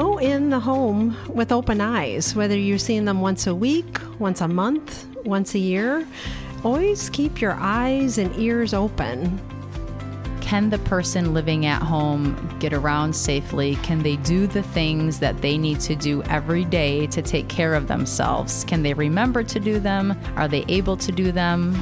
Go in the home with open eyes, whether you're seeing them once a week, once a month, once a year. Always keep your eyes and ears open. Can the person living at home get around safely? Can they do the things that they need to do every day to take care of themselves? Can they remember to do them? Are they able to do them?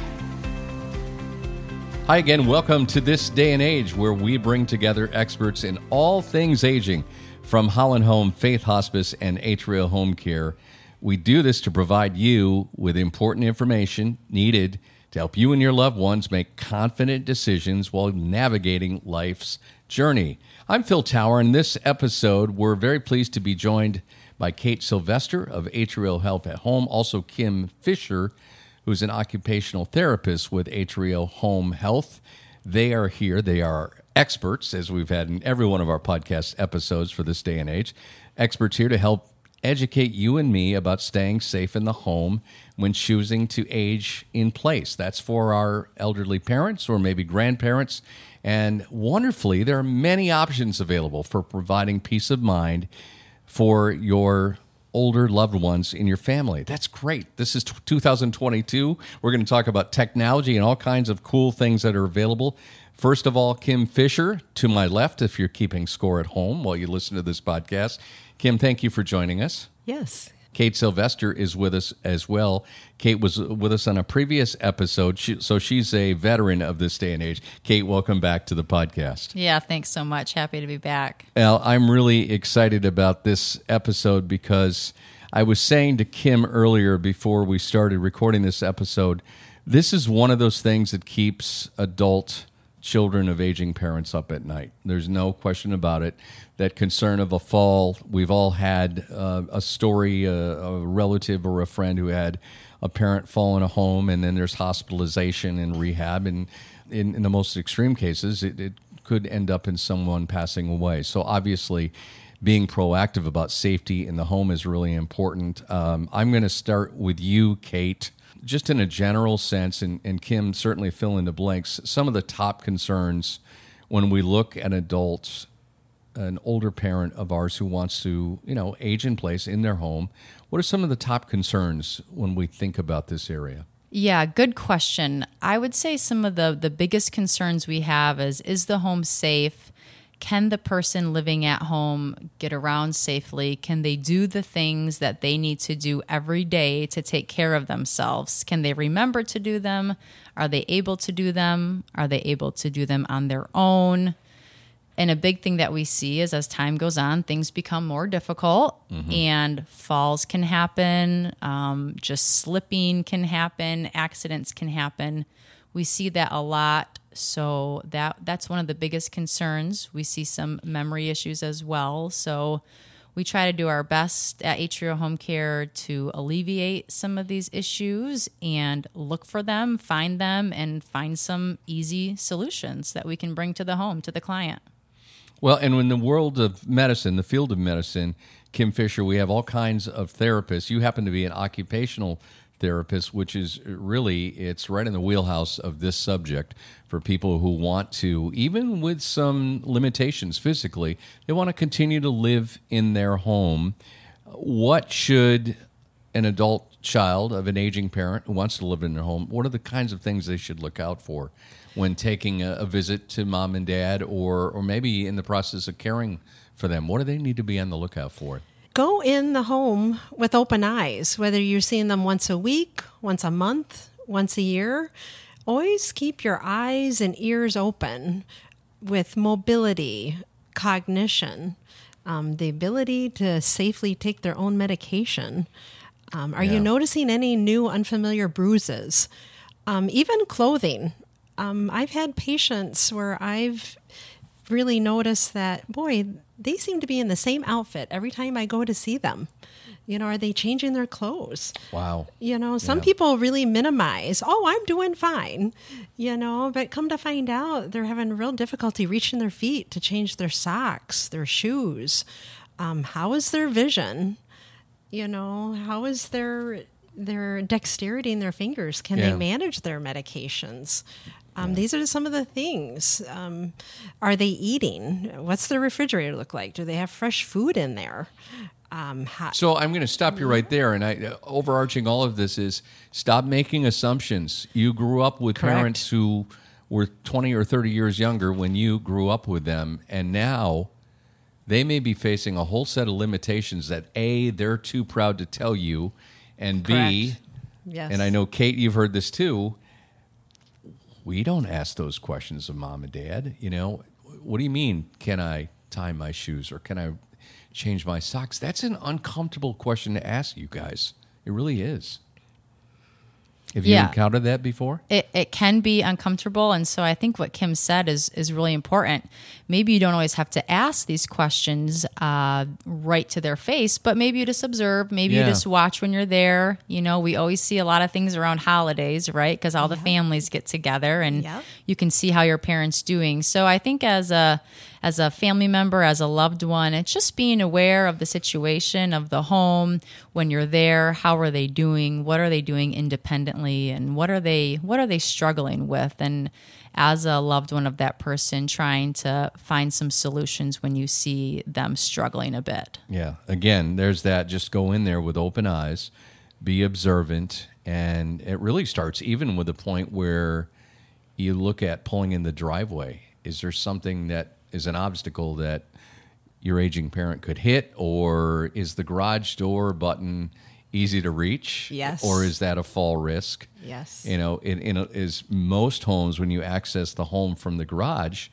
Hi again, welcome to This Day and Age, where we bring together experts in all things aging from Holland Home Faith Hospice and Atrial Home Care. We do this to provide you with important information needed to help you and your loved ones make confident decisions while navigating life's journey. I'm Phil Tower, and this episode, we're very pleased to be joined by Kate Sylvester of Atrial Health at Home, also Kim Fisher, who's an occupational therapist with Atrial Home Health. They are here. They are experts, as we've had in every one of our podcast episodes for This Day and Age, experts here to help educate you and me about staying safe in the home when choosing to age in place. That's for our elderly parents or maybe grandparents. And wonderfully, there are many options available for providing peace of mind for your older loved ones in your family. That's great. This is 2022. We're going to talk about technology and all kinds of cool things that are available. First of all, Kim Fisher, to my left, if you're keeping score at home while you listen to this podcast. Kim, thank you for joining us. Yes. Kate Sylvester is with us as well. Kate was with us on a previous episode, so she's a veteran of This Day and Age. Kate, welcome back to the podcast. Yeah, thanks so much. Happy to be back. Well, I'm really excited about this episode because I was saying to Kim earlier before we started recording this episode, this is one of those things that keeps adult children of aging parents up at night. There's no question about it. That concern of a fall, we've all had a story, a relative or a friend who had a parent fall in a home, and then there's hospitalization and rehab. And in the most extreme cases, it could end up in someone passing away. So obviously, being proactive about safety in the home is really important. I'm going to start with you, Kate. Just in a general sense, and Kim, certainly fill in the blanks, some of the top concerns when we look at adults, an older parent of ours who wants to, age in place in their home, what are some of the top concerns when we think about this area? Yeah, good question. I would say some of the biggest concerns we have is the home safe? Can the person living at home get around safely? Can they do the things that they need to do every day to take care of themselves? Can they remember to do them? Are they able to do them? Are they able to do them on their own? And a big thing that we see is as time goes on, things become more difficult, and falls can happen, just slipping can happen, accidents can happen. We see that a lot. So that's one of the biggest concerns. We see some memory issues as well. So we try to do our best at Atria Home Care to alleviate some of these issues and look for them, and find some easy solutions that we can bring to the home, to the client. Well, and in the world of medicine, the field of medicine, Kim Fisher, we have all kinds of therapists. You happen to be an occupational therapist, which is really, it's right in the wheelhouse of this subject for people who want to, even with some limitations physically, they want to continue to live in their home. What should an adult child of an aging parent who wants to live in their home, what are the kinds of things they should look out for when taking a visit to mom and dad, or maybe in the process of caring for them? What do they need to be on the lookout for? Go in the home with open eyes, whether you're seeing them once a week, once a month, once a year. Always keep your eyes and ears open with mobility, cognition, the ability to safely take their own medication. Are you noticing any new unfamiliar bruises? Even clothing. I've had patients where I've really noticed that, boy, they seem to be in the same outfit every time I go to see them. Are they changing their clothes? Wow. Some people really minimize, I'm doing fine, but come to find out they're having real difficulty reaching their feet to change their socks, their shoes. How is their vision? How is their dexterity in their fingers? Can they manage their medications? These are some of the things. Are they eating? What's their refrigerator look like? Do they have fresh food in there? So I'm going to stop you right there. And overarching all of this is stop making assumptions. You grew up with Correct. Parents who were 20 or 30 years younger when you grew up with them. And now they may be facing a whole set of limitations that A, they're too proud to tell you, and Correct. B, yes. and I know, Kate, you've heard this too, we don't ask those questions of mom and dad. You know, what do you mean, can I tie my shoes or can I change my socks? That's an uncomfortable question to ask you guys. It really is. Have you encountered that before? It can be uncomfortable, and so I think what Kim said is really important. Maybe you don't always have to ask these questions right to their face, but maybe you just observe. Maybe you just watch when you're there. You know, we always see a lot of things around holidays, right? Because all the families get together, and you can see how your parents doing. So I think as a family member, as a loved one, it's just being aware of the situation of the home when you're there. How are they doing? What are they doing independently? And what are they struggling with? And as a loved one of that person, trying to find some solutions when you see them struggling a bit. Yeah. Again, there's that. Just go in there with open eyes, be observant. And it really starts even with the point where you look at pulling in the driveway. Is there something that is an obstacle that your aging parent could hit, or is the garage door button easy to reach? Yes. Or is that a fall risk? Yes. You know, is most homes, when you access the home from the garage,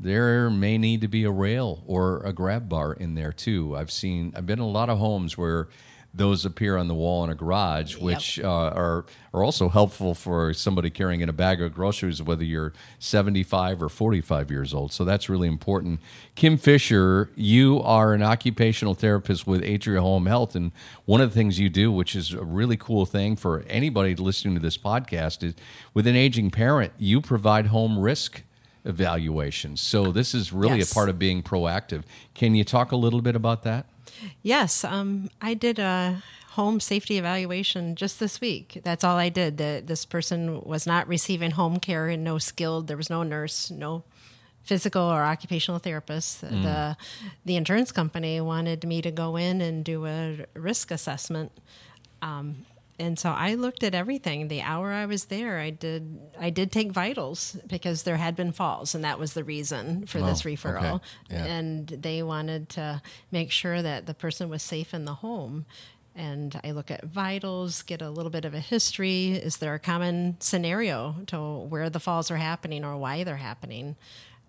there may need to be a rail or a grab bar in there too. I've been in a lot of homes where those appear on the wall in a garage, which are also helpful for somebody carrying in a bag of groceries, whether you're 75 or 45 years old. So that's really important. Kim Fisher, you are an occupational therapist with Atria Home Health, and one of the things you do, which is a really cool thing for anybody listening to this podcast, is with an aging parent, you provide home risk evaluations. So this is really a part of being proactive. Can you talk a little bit about that? Yes, I did a home safety evaluation just this week. That's all I did. This person was not receiving home care and no skilled. There was no nurse, no physical or occupational therapist. The insurance company wanted me to go in and do a risk assessment. And so I looked at everything. The hour I was there, I did take vitals because there had been falls, and that was the reason for this referral. Okay. Yeah. And they wanted to make sure that the person was safe in the home. And I look at vitals, get a little bit of a history. Is there a common scenario to where the falls are happening or why they're happening?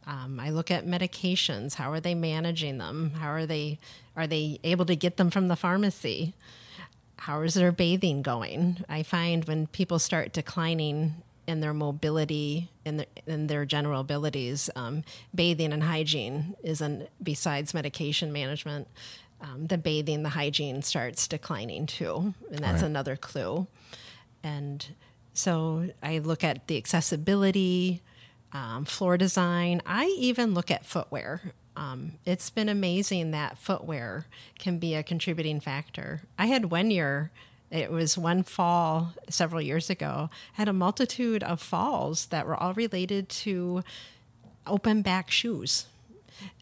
I look at medications. How are they managing them? How are they able to get them from the pharmacy? How is their bathing going? I find when people start declining in their mobility and in their general abilities, bathing and hygiene isn't, besides medication management, the bathing, the hygiene starts declining too. And that's another clue. And so I look at the accessibility, floor design. I even look at footwear. It's been amazing that footwear can be a contributing factor. I had one year, it was one fall several years ago, had a multitude of falls that were all related to open back shoes.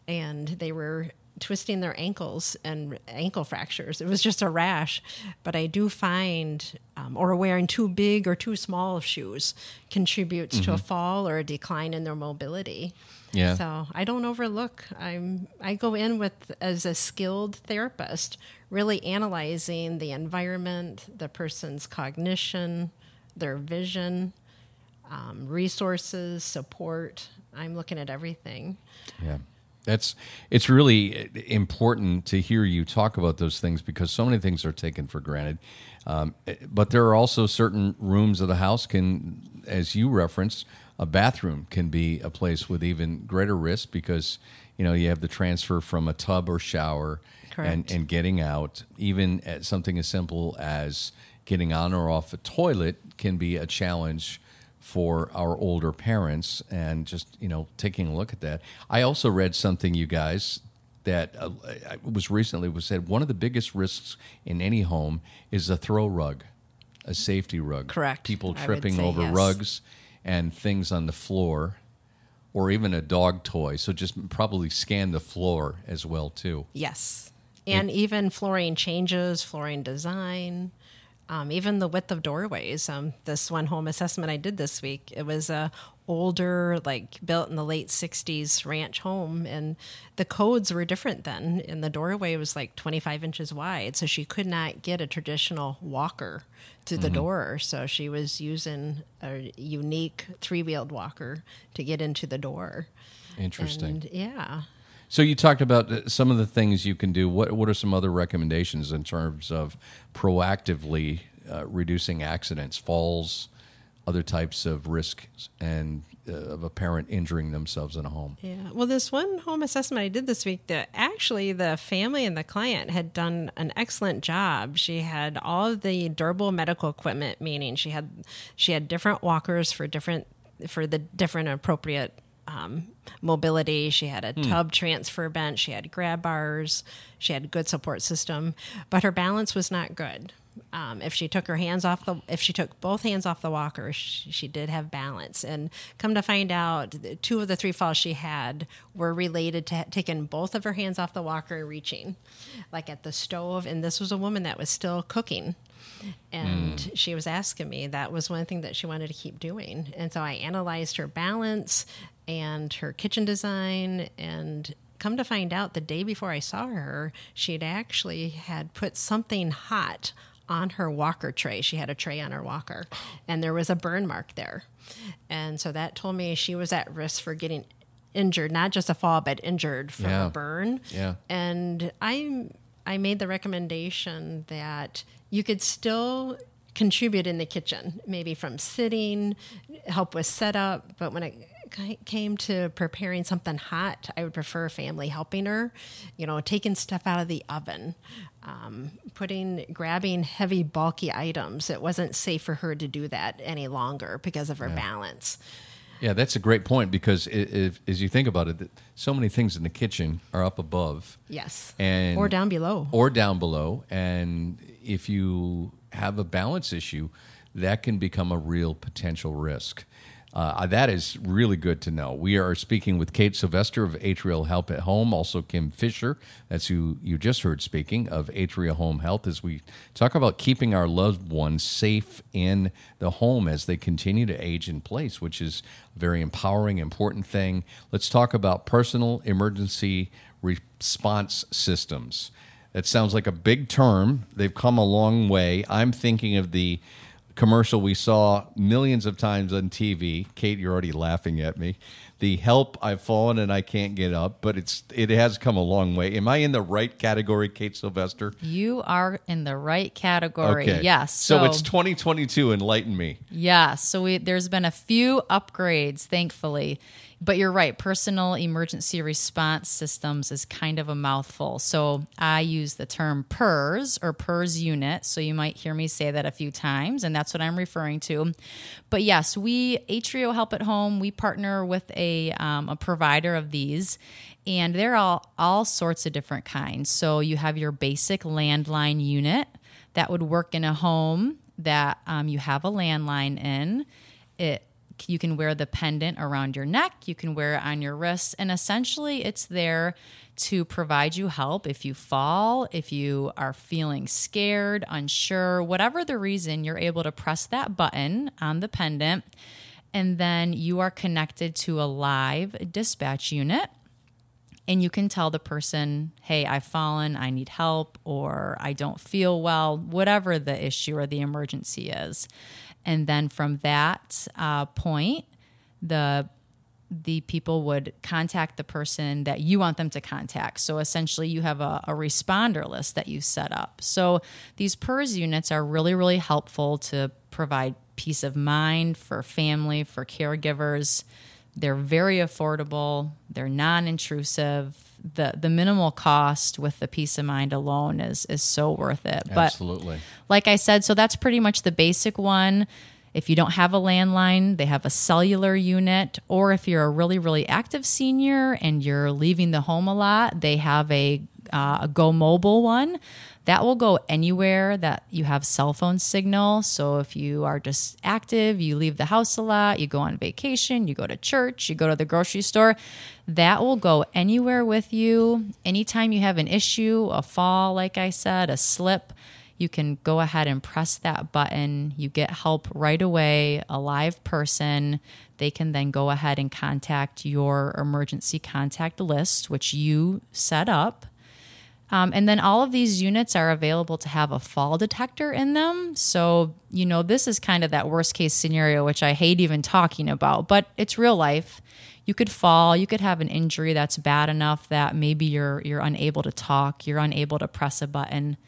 And they were twisting their ankles and ankle fractures. It was just a rash. But I do find, or wearing too big or too small of shoes contributes to a fall or a decline in their mobility. Yeah. So I don't overlook. I go in as a skilled therapist, really analyzing the environment, the person's cognition, their vision, resources, support. I'm looking at everything. Yeah. It's really important to hear you talk about those things because so many things are taken for granted. But there are also certain rooms of the house can, as you referenced, a bathroom can be a place with even greater risk because, you know, you have the transfer from a tub or shower and getting out. Even at something as simple as getting on or off a toilet can be a challenge for our older parents, and just, you know, taking a look at that. I also read something, you guys, that was said one of the biggest risks in any home is a throw rug, a safety rug. Correct. People tripping over rugs. and things on the floor, or even a dog toy. So just probably scan the floor as well, too. Yes. And even flooring changes, flooring design, even the width of doorways. This one home assessment I did this week, it was a older, like built in the late 60s ranch home, and the codes were different then, and the doorway was like 25 inches wide, so she could not get a traditional walker through the door, so she was using a unique three-wheeled walker to get into the door. Interesting. And, yeah. So you talked about some of the things you can do. What are some other recommendations in terms of proactively reducing accidents, falls, other types of risks, and of a parent injuring themselves in a home? Yeah. Well, this one home assessment I did this week, that actually the family and the client had done an excellent job. She had all of the durable medical equipment, meaning she had different walkers for the different appropriate mobility. She had a tub transfer bench. She had grab bars. She had a good support system, but her balance was not good. If she took both hands off the walker, she did have balance. And come to find out, 2 of the 3 falls she had were related to taking both of her hands off the walker and reaching, like at the stove. And this was a woman that was still cooking. And she was asking me, that was one thing that she wanted to keep doing. And so I analyzed her balance and her kitchen design, and come to find out, the day before I saw her, she had actually had put something hot on her walker tray. She had a tray on her walker, and there was a burn mark there. And so that told me she was at risk for getting injured, not just a fall, but injured from a burn. Yeah. And I made the recommendation that you could still contribute in the kitchen, maybe from sitting, help with setup, but when it came to preparing something hot, I would prefer family helping her, taking stuff out of the oven, grabbing heavy, bulky items. It wasn't safe for her to do that any longer because of her balance. Yeah, that's a great point, because if, as you think about it, so many things in the kitchen are up above. Yes, or down below. And if you have a balance issue, that can become a real potential risk. That is really good to know. We are speaking with Kate Sylvester of Atrial Help at Home, also Kim Fisher, that's who you just heard speaking, of Atria Home Health, as we talk about keeping our loved ones safe in the home as they continue to age in place, which is a very empowering, important thing. Let's talk about personal emergency response systems. That sounds like a big term. They've come a long way. I'm thinking of the commercial we saw millions of times on TV. Kate, you're already laughing at me. The help, I've fallen and I can't get up, but it has come a long way. Am I in the right category, Kate Sylvester? You are in the right category, okay. Yes. So it's 2022, enlighten me. Yeah, so there's been a few upgrades, thankfully. But you're right, personal emergency response systems is kind of a mouthful. So I use the term PERS or PERS unit. So you might hear me say that a few times, and that's what I'm referring to. But yes, we, Atria Help at Home, we partner with a provider of these. And they're all sorts of different kinds. So you have your basic landline unit that would work in a home that you have a landline in. You can wear the pendant around your neck. You can wear it on your wrist. And essentially, it's there to provide you help if you fall, if you are feeling scared, unsure, whatever the reason, you're able to press that button on the pendant. And then you are connected to a live dispatch unit. And you can tell the person, hey, I've fallen, I need help, or I don't feel well, whatever the issue or the emergency is. And then from that point, the people would contact the person that you want them to contact. So essentially you have a responder list that you set up. So these PERS units are really, really helpful to provide peace of mind for family, for caregivers. They're very affordable. They're non-intrusive. The minimal cost with the peace of mind alone is so worth it. Absolutely. But like I said, so that's pretty much the basic one. If you don't have a landline, they have a cellular unit. Or if you're a really, really active senior and you're leaving the home a lot, they have a a Go Mobile one. That will go anywhere that you have cell phone signal. So if you are just active, you leave the house a lot, you go on vacation, you go to church, you go to the grocery store, that will go anywhere with you. Anytime you have an issue, a fall, like I said, a slip, you can go ahead and press that button. You get help right away, a live person. They can then go ahead and contact your emergency contact list, which you set up. And then all of these units are available to have a fall detector in them. So, you know, this is kind of that worst case scenario, which I hate even talking about, but it's real life. You could fall, you could have an injury that's bad enough that maybe you're unable to talk, you're unable to press a button.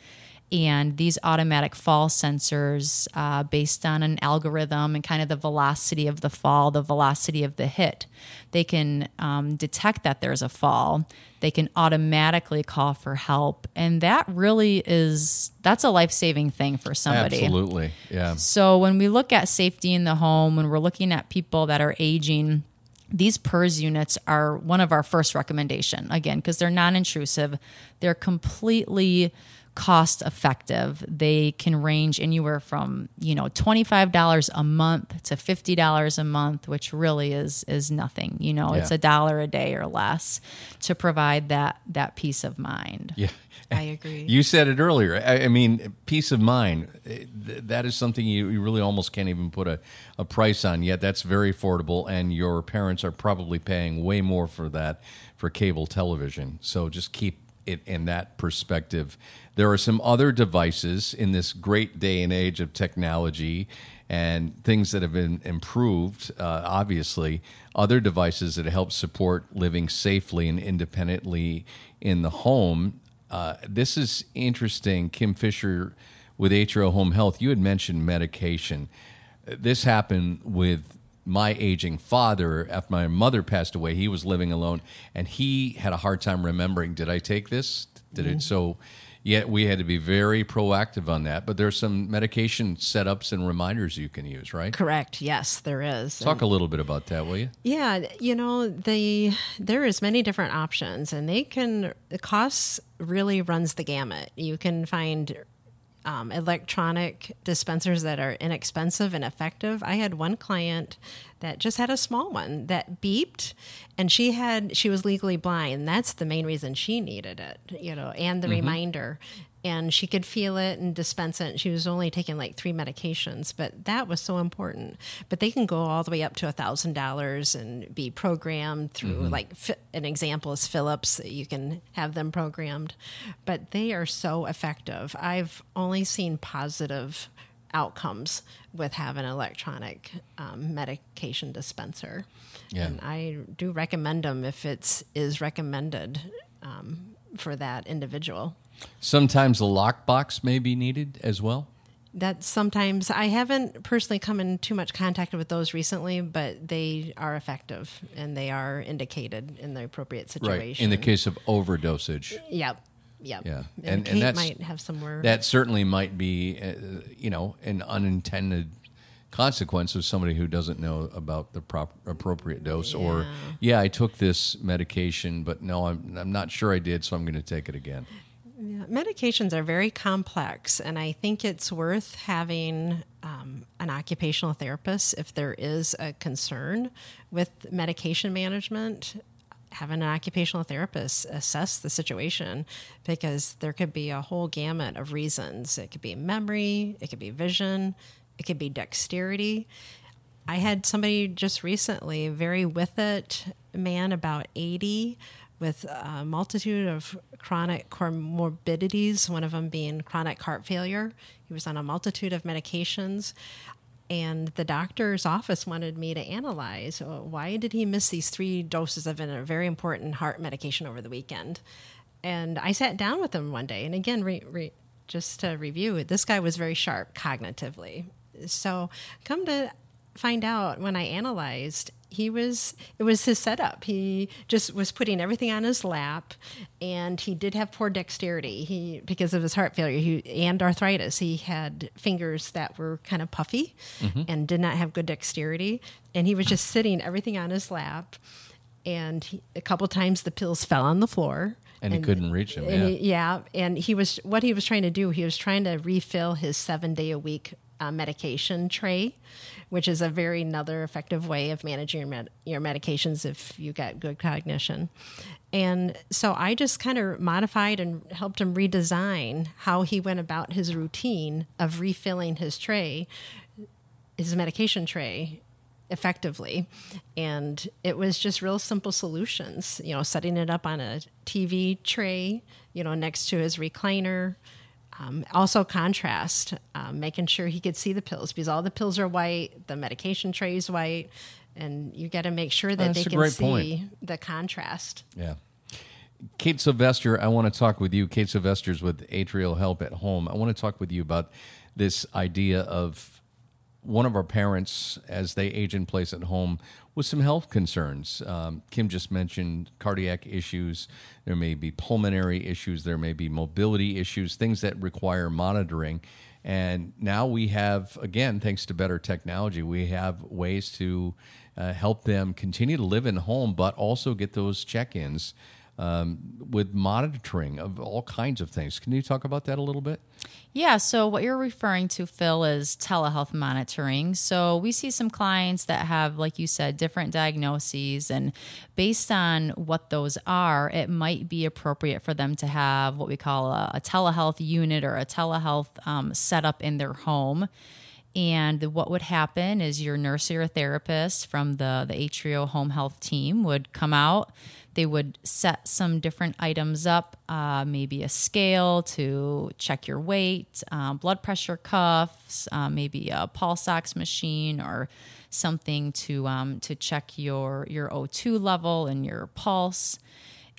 And these automatic fall sensors, based on an algorithm and kind of the velocity of the fall, the velocity of the hit, they can detect that there's a fall. They can automatically call for help. And that really is, that's a life-saving thing for somebody. Absolutely, yeah. So when we look at safety in the home, when we're looking at people that are aging, these PERS units are one of our first recommendation, again, because they're non-intrusive. They're completely cost effective. They can range anywhere from, you know, $25 a month to $50 a month, which really is nothing. You know, yeah. It's $1 a day or less to provide that peace of mind. Yeah. I agree. You said it earlier. I mean, peace of mind, that is something you really almost can't even put a price on yet. That's very affordable, and your parents are probably paying way more for that for cable television. So just keep it in that perspective. There are some other devices in this great day and age of technology and things that have been improved, obviously, other devices that help support living safely and independently in the home. This is interesting. Kim Fisher with Atrial Home Health, you had mentioned medication. This happened with my aging father. After my mother passed away, he was living alone, and he had a hard time remembering, did I take this? Did it? So yet we had to be very proactive on that. But there's some medication setups and reminders you can use, right? Correct. Yes, there is. Talk a little bit about that, will you? Yeah. You know, there is many different options, and the cost really runs the gamut. You can find electronic dispensers that are inexpensive and effective. I had one client that just had a small one that beeped, and she was legally blind. That's the main reason she needed it, you know, and the reminder. And she could feel it and dispense it. And she was only taking like 3 medications, but that was so important. But they can go all the way up to $1,000 and be programmed through like an example is Philips. You can have them programmed, but they are so effective. I've only seen positive outcomes with having an electronic medication dispenser. Yeah. And I do recommend them if it is recommended for that individual. Sometimes a lockbox may be needed as well? That sometimes. I haven't personally come in too much contact with those recently, but they are effective and they are indicated in the appropriate situation. Right. In the case of overdosage. Yep. Yep. Yeah. And Kate might have some word. That certainly might be, an unintended consequence of somebody who doesn't know about the appropriate dose, or I took this medication, but no, I'm not sure I did, so I'm going to take it again. Yeah, medications are very complex, and I think it's worth having an occupational therapist if there is a concern with medication management. Having an occupational therapist assess the situation, because there could be a whole gamut of reasons. It could be memory, it could be vision, it could be dexterity. I had somebody just recently, very with it, man about 80, with a multitude of chronic comorbidities, one of them being chronic heart failure. He was on a multitude of medications, and the doctor's office wanted me to analyze, why did he miss these 3 doses of a very important heart medication over the weekend? And I sat down with him one day, and again, just to review it, this guy was very sharp cognitively. So come to find out, when I analyzed, it was his setup. He just was putting everything on his lap, and he did have poor dexterity. Because of his heart failure and arthritis, he had fingers that were kind of puffy and did not have good dexterity. And he was just sitting everything on his lap. And a couple times the pills fell on the floor. And it couldn't reach him. And he was trying to refill his 7-day-a-week medication tray, which is another effective way of managing your medications if you got good cognition. And so I just kind of modified and helped him redesign how he went about his routine of refilling his tray, his medication tray, effectively. And it was just real simple solutions, setting it up on a TV tray, next to his recliner. Also contrast, making sure he could see the pills, because all the pills are white, the medication tray is white, and you got to make sure that they can see the contrast. Yeah. Kate Sylvester, I want to talk with you. Kate Sylvester's with Atrial Help at Home. I want to talk with you about this idea of one of our parents, as they age in place at home, with some health concerns. Kim just mentioned cardiac issues. There may be pulmonary issues. There may be mobility issues, things that require monitoring. And now we have, again, thanks to better technology, we have ways to help them continue to live in home, but also get those check-ins with monitoring of all kinds of things. Can you talk about that a little bit? Yeah, so what you're referring to, Phil, is telehealth monitoring. So we see some clients that have, like you said, different diagnoses, and based on what those are, it might be appropriate for them to have what we call a telehealth unit or a telehealth setup in their home. And what would happen is your nurse or your therapist from the Atria Home Health team would come out. They would set some different items up, maybe a scale to check your weight, blood pressure cuffs, maybe a pulse ox machine or something to check your O2 level and your pulse.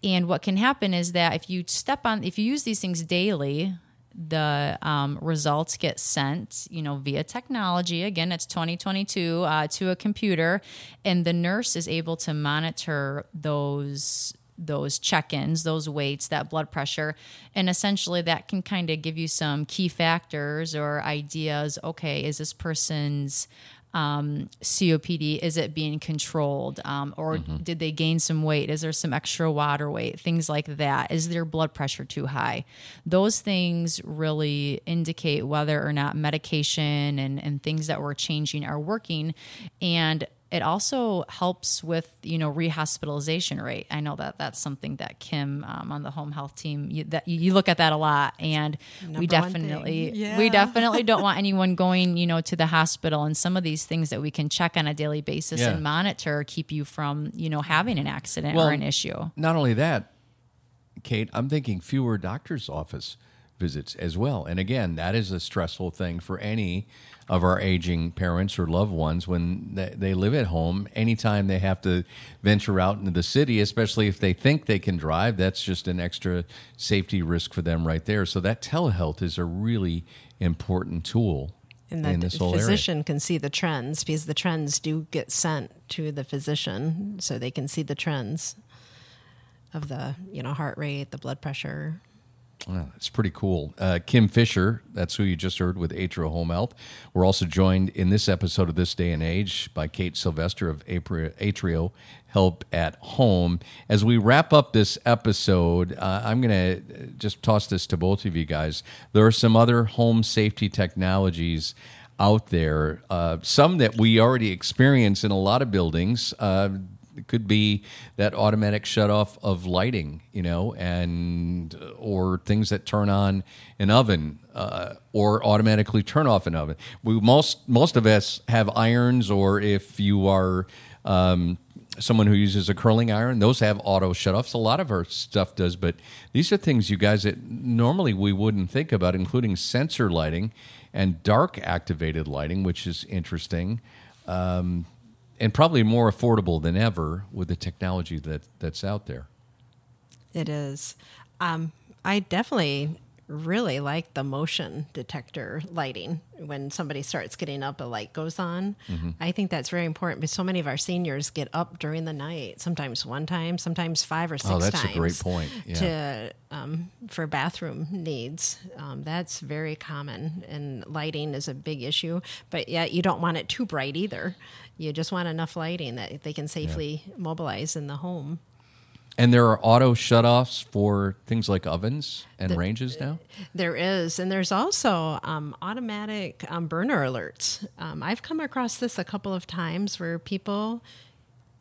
And what can happen is that if you use these things daily, the results get sent, via technology. Again, it's 2022 to a computer, and the nurse is able to monitor those check-ins, those weights, that blood pressure. And essentially that can kind of give you some key factors or ideas. Okay, is this person's COPD, is it being controlled? Or did they gain some weight? Is there some extra water weight? Things like that. Is their blood pressure too high? Those things really indicate whether or not medication and things that we're changing are working. And it also helps with, rehospitalization rate. I know that that's something that Kim on the home health team, you look at that a lot, and we definitely don't want anyone going, to the hospital. And some of these things that we can check on a daily basis and monitor keep you from, having an accident or an issue. Not only that, Kate, I'm thinking fewer doctor's office visits as well. And again, that is a stressful thing for any of our aging parents or loved ones when they live at home. Anytime they have to venture out into the city, especially if they think they can drive, that's just an extra safety risk for them right there. So that telehealth is a really important tool. And that the physician can see the trends, because the trends do get sent to the physician, so they can see the trends of the, heart rate, the blood pressure. Wow, that's pretty cool. Kim Fisher, that's who you just heard with Atria Home Health. We're also joined in this episode of This Day and Age by Kate Sylvester of Atria Help at Home. As we wrap up this episode, I'm going to just toss this to both of you guys. There are some other home safety technologies out there, some that we already experience in a lot of buildings. It could be that automatic shutoff of lighting, or things that turn on an oven or automatically turn off an oven. We most of us have irons, or if you are someone who uses a curling iron, those have auto shutoffs. A lot of our stuff does, but these are things, you guys, that normally we wouldn't think about, including sensor lighting and dark activated lighting, which is interesting. And probably more affordable than ever with the technology that's out there. It is. I definitely really like the motion detector lighting. When somebody starts getting up, a light goes on. Mm-hmm. I think that's very important, because so many of our seniors get up during the night, sometimes one time, sometimes 5 or 6 times. Oh, that's a great point. Yeah. For bathroom needs. That's very common, and lighting is a big issue. But yeah, you don't want it too bright either. You just want enough lighting that they can safely mobilize in the home. And there are auto shutoffs for things like ovens and ranges now? There is. And there's also automatic burner alerts. I've come across this a couple of times where people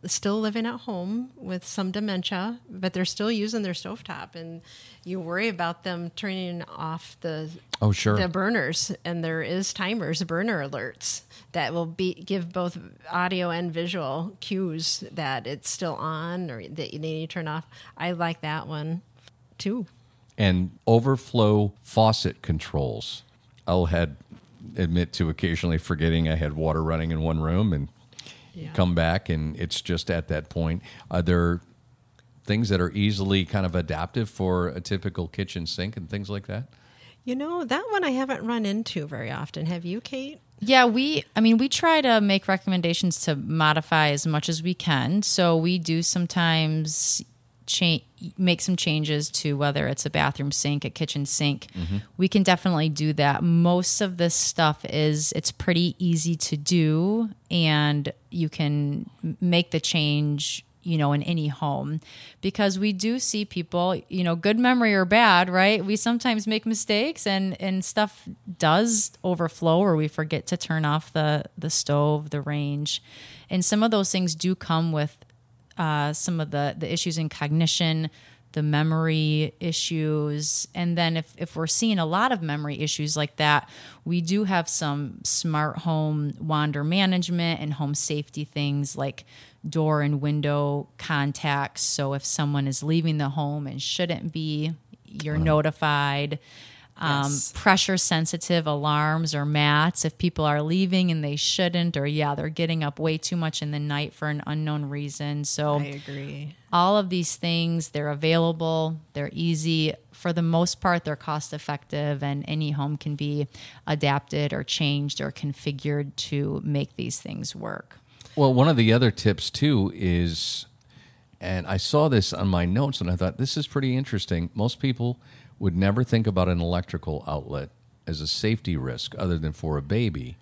still living at home with some dementia, but they're still using their stovetop, and you worry about them turning off the burners, and there is timers, burner alerts that will give both audio and visual cues that it's still on or that you need to turn off. I like that one too. And overflow faucet controls. I'll admit to occasionally forgetting I had water running in one room and come back, and it's just at that point. Are there things that are easily kind of adaptive for a typical kitchen sink and things like that? You know, that one I haven't run into very often. Have you, Kate? Yeah, we try to make recommendations to modify as much as we can. So we do sometimes make some changes to whether it's a bathroom sink, a kitchen sink. Mm-hmm. We can definitely do that. Most of this stuff it's pretty easy to do, and you can make the change, in any home, because we do see people, good memory or bad, right? We sometimes make mistakes and stuff does overflow, or we forget to turn off the stove, the range. And some of those things do come with some of the issues in cognition, the memory issues. And then if we're seeing a lot of memory issues like that, we do have some smart home wander management and home safety things like door and window contacts. So if someone is leaving the home and shouldn't be, you're notified. Yes. Pressure sensitive alarms or mats if people are leaving and they shouldn't, or they're getting up way too much in the night for an unknown reason. So I agree. All of these things, they're available, they're easy. For the most part, they're cost effective, and any home can be adapted or changed or configured to make these things work. Well, one of the other tips too is, and I saw this on my notes and I thought this is pretty interesting. Most people would never think about an electrical outlet as a safety risk other than for a baby.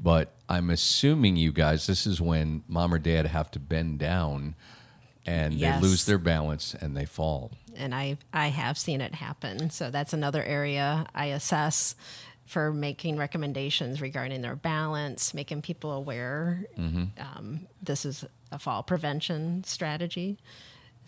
But I'm assuming, you guys, this is when mom or dad have to bend down and they lose their balance and they fall. And I have seen it happen. So that's another area I assess for making recommendations regarding their balance, making people aware. Mm-hmm. This is a fall prevention strategy.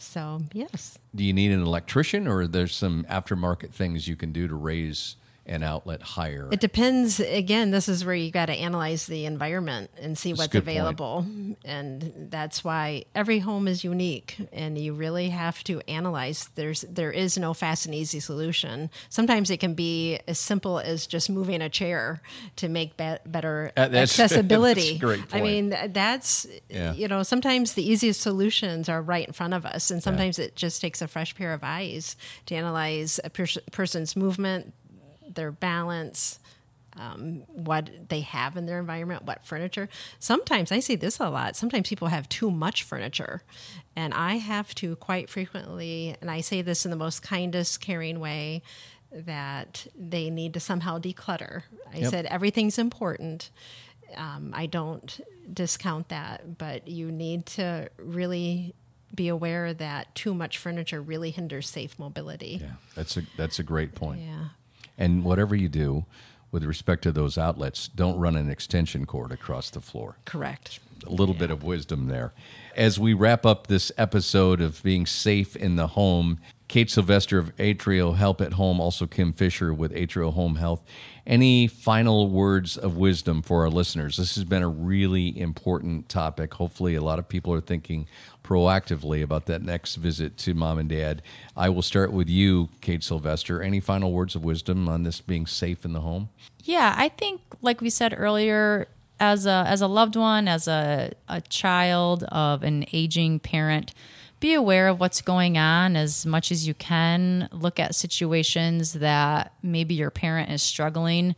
So, yes. Do you need an electrician, or there's some aftermarket things you can do to raise an outlet higher? It depends. Again, this is where you got to analyze the environment and see what's available. Point. And that's why every home is unique, and you really have to analyze. There is no fast and easy solution. Sometimes it can be as simple as just moving a chair to make better accessibility. That's a great point. I mean, that's sometimes the easiest solutions are right in front of us, and sometimes it just takes a fresh pair of eyes to analyze a person's movement, their balance, what they have in their environment, what furniture. Sometimes, I see this a lot, sometimes people have too much furniture. And I have to quite frequently, and I say this in the most kindest, caring way, that they need to somehow declutter. I said, everything's important. I don't discount that, but you need to really be aware that too much furniture really hinders safe mobility. Yeah, that's a great point. Yeah. And whatever you do with respect to those outlets, don't run an extension cord across the floor. Correct. A little bit of wisdom there. As we wrap up this episode of Being Safe in the Home, Kate Sylvester of Atria Help at Home, also Kim Fisher with Atria Home Health, any final words of wisdom for our listeners? This has been a really important topic. Hopefully a lot of people are thinking proactively about that next visit to mom and dad. I will start with you, Kate Sylvester. Any final words of wisdom on this being safe in the home? Yeah, I think, like we said earlier, as a loved one, as a child of an aging parent, be aware of what's going on as much as you can. Look at situations that maybe your parent is struggling,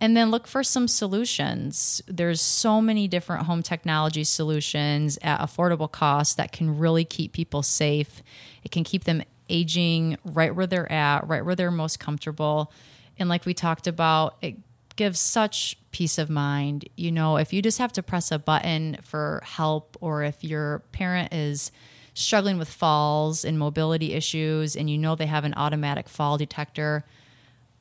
and then look for some solutions. There's so many different home technology solutions at affordable costs that can really keep people safe. It can keep them aging right where they're at, right where they're most comfortable. And like we talked about, it gives such peace of mind. If you just have to press a button for help, or if your parent is struggling with falls and mobility issues, and you know they have an automatic fall detector,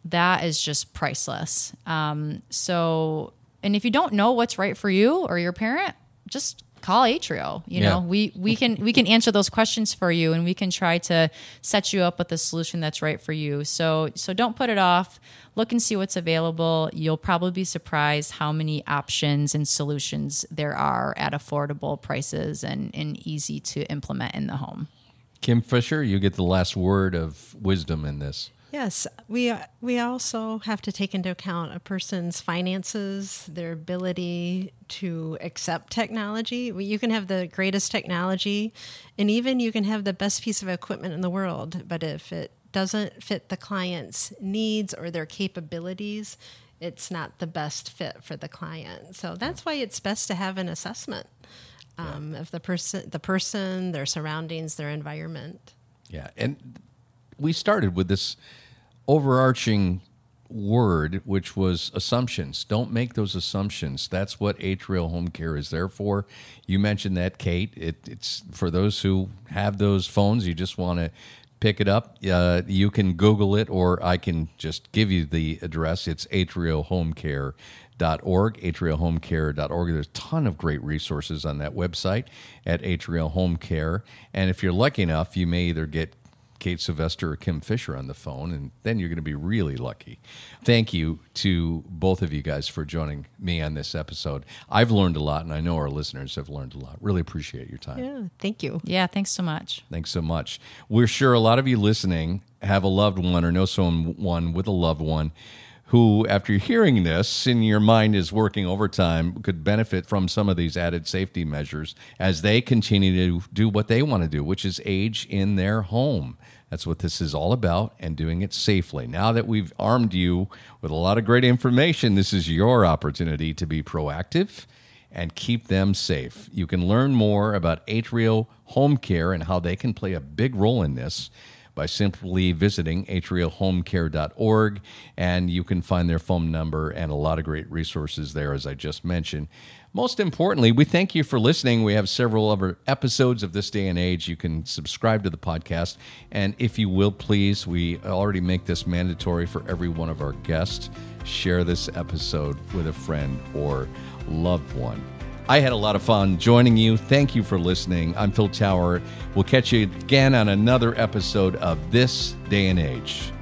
that is just priceless. And if you don't know what's right for you or your parent, just call Atrio. You know, we can answer those questions for you, and we can try to set you up with a solution that's right for you. So don't put it off. Look and see what's available. You'll probably be surprised how many options and solutions there are at affordable prices and easy to implement in the home. Kim Fisher, you get the last word of wisdom in this. Yes, we also have to take into account a person's finances, their ability to accept technology. You can have the greatest technology, and even you can have the best piece of equipment in the world, but if it doesn't fit the client's needs or their capabilities, it's not the best fit for the client. So that's why it's best to have an assessment of the person, their surroundings, their environment. Yeah, and we started with this overarching word, which was assumptions. Don't make those assumptions. That's what Atrial Home Care is there for. You mentioned that, Kate. It's for those who have those phones. You just want to pick it up. You can Google it, or I can just give you the address. It's atrialhomecare.org, atrialhomecare.org. There's a ton of great resources on that website at Atrial Home Care. And if you're lucky enough, you may either get Kate Sylvester or Kim Fisher on the phone, and then you're going to be really lucky. Thank you to both of you guys for joining me on this episode. I've learned a lot, and I know our listeners have learned a lot. Really appreciate your time. Yeah, thank you. Yeah, thanks so much. Thanks so much. We're sure a lot of you listening have a loved one or know someone with a loved one who, after hearing this, in your mind is working overtime, could benefit from some of these added safety measures as they continue to do what they want to do, which is age in their home. That's what this is all about, and doing it safely. Now that we've armed you with a lot of great information, this is your opportunity to be proactive and keep them safe. You can learn more about Atrial Home Care and how they can play a big role in this by simply visiting atrialhomecare.org, and you can find their phone number and a lot of great resources there, as I just mentioned. Most importantly, we thank you for listening. We have several other episodes of This Day and Age. You can subscribe to the podcast, and if you will, please, we already make this mandatory for every one of our guests. Share this episode with a friend or loved one. I had a lot of fun joining you. Thank you for listening. I'm Phil Tower. We'll catch you again on another episode of This Day and Age.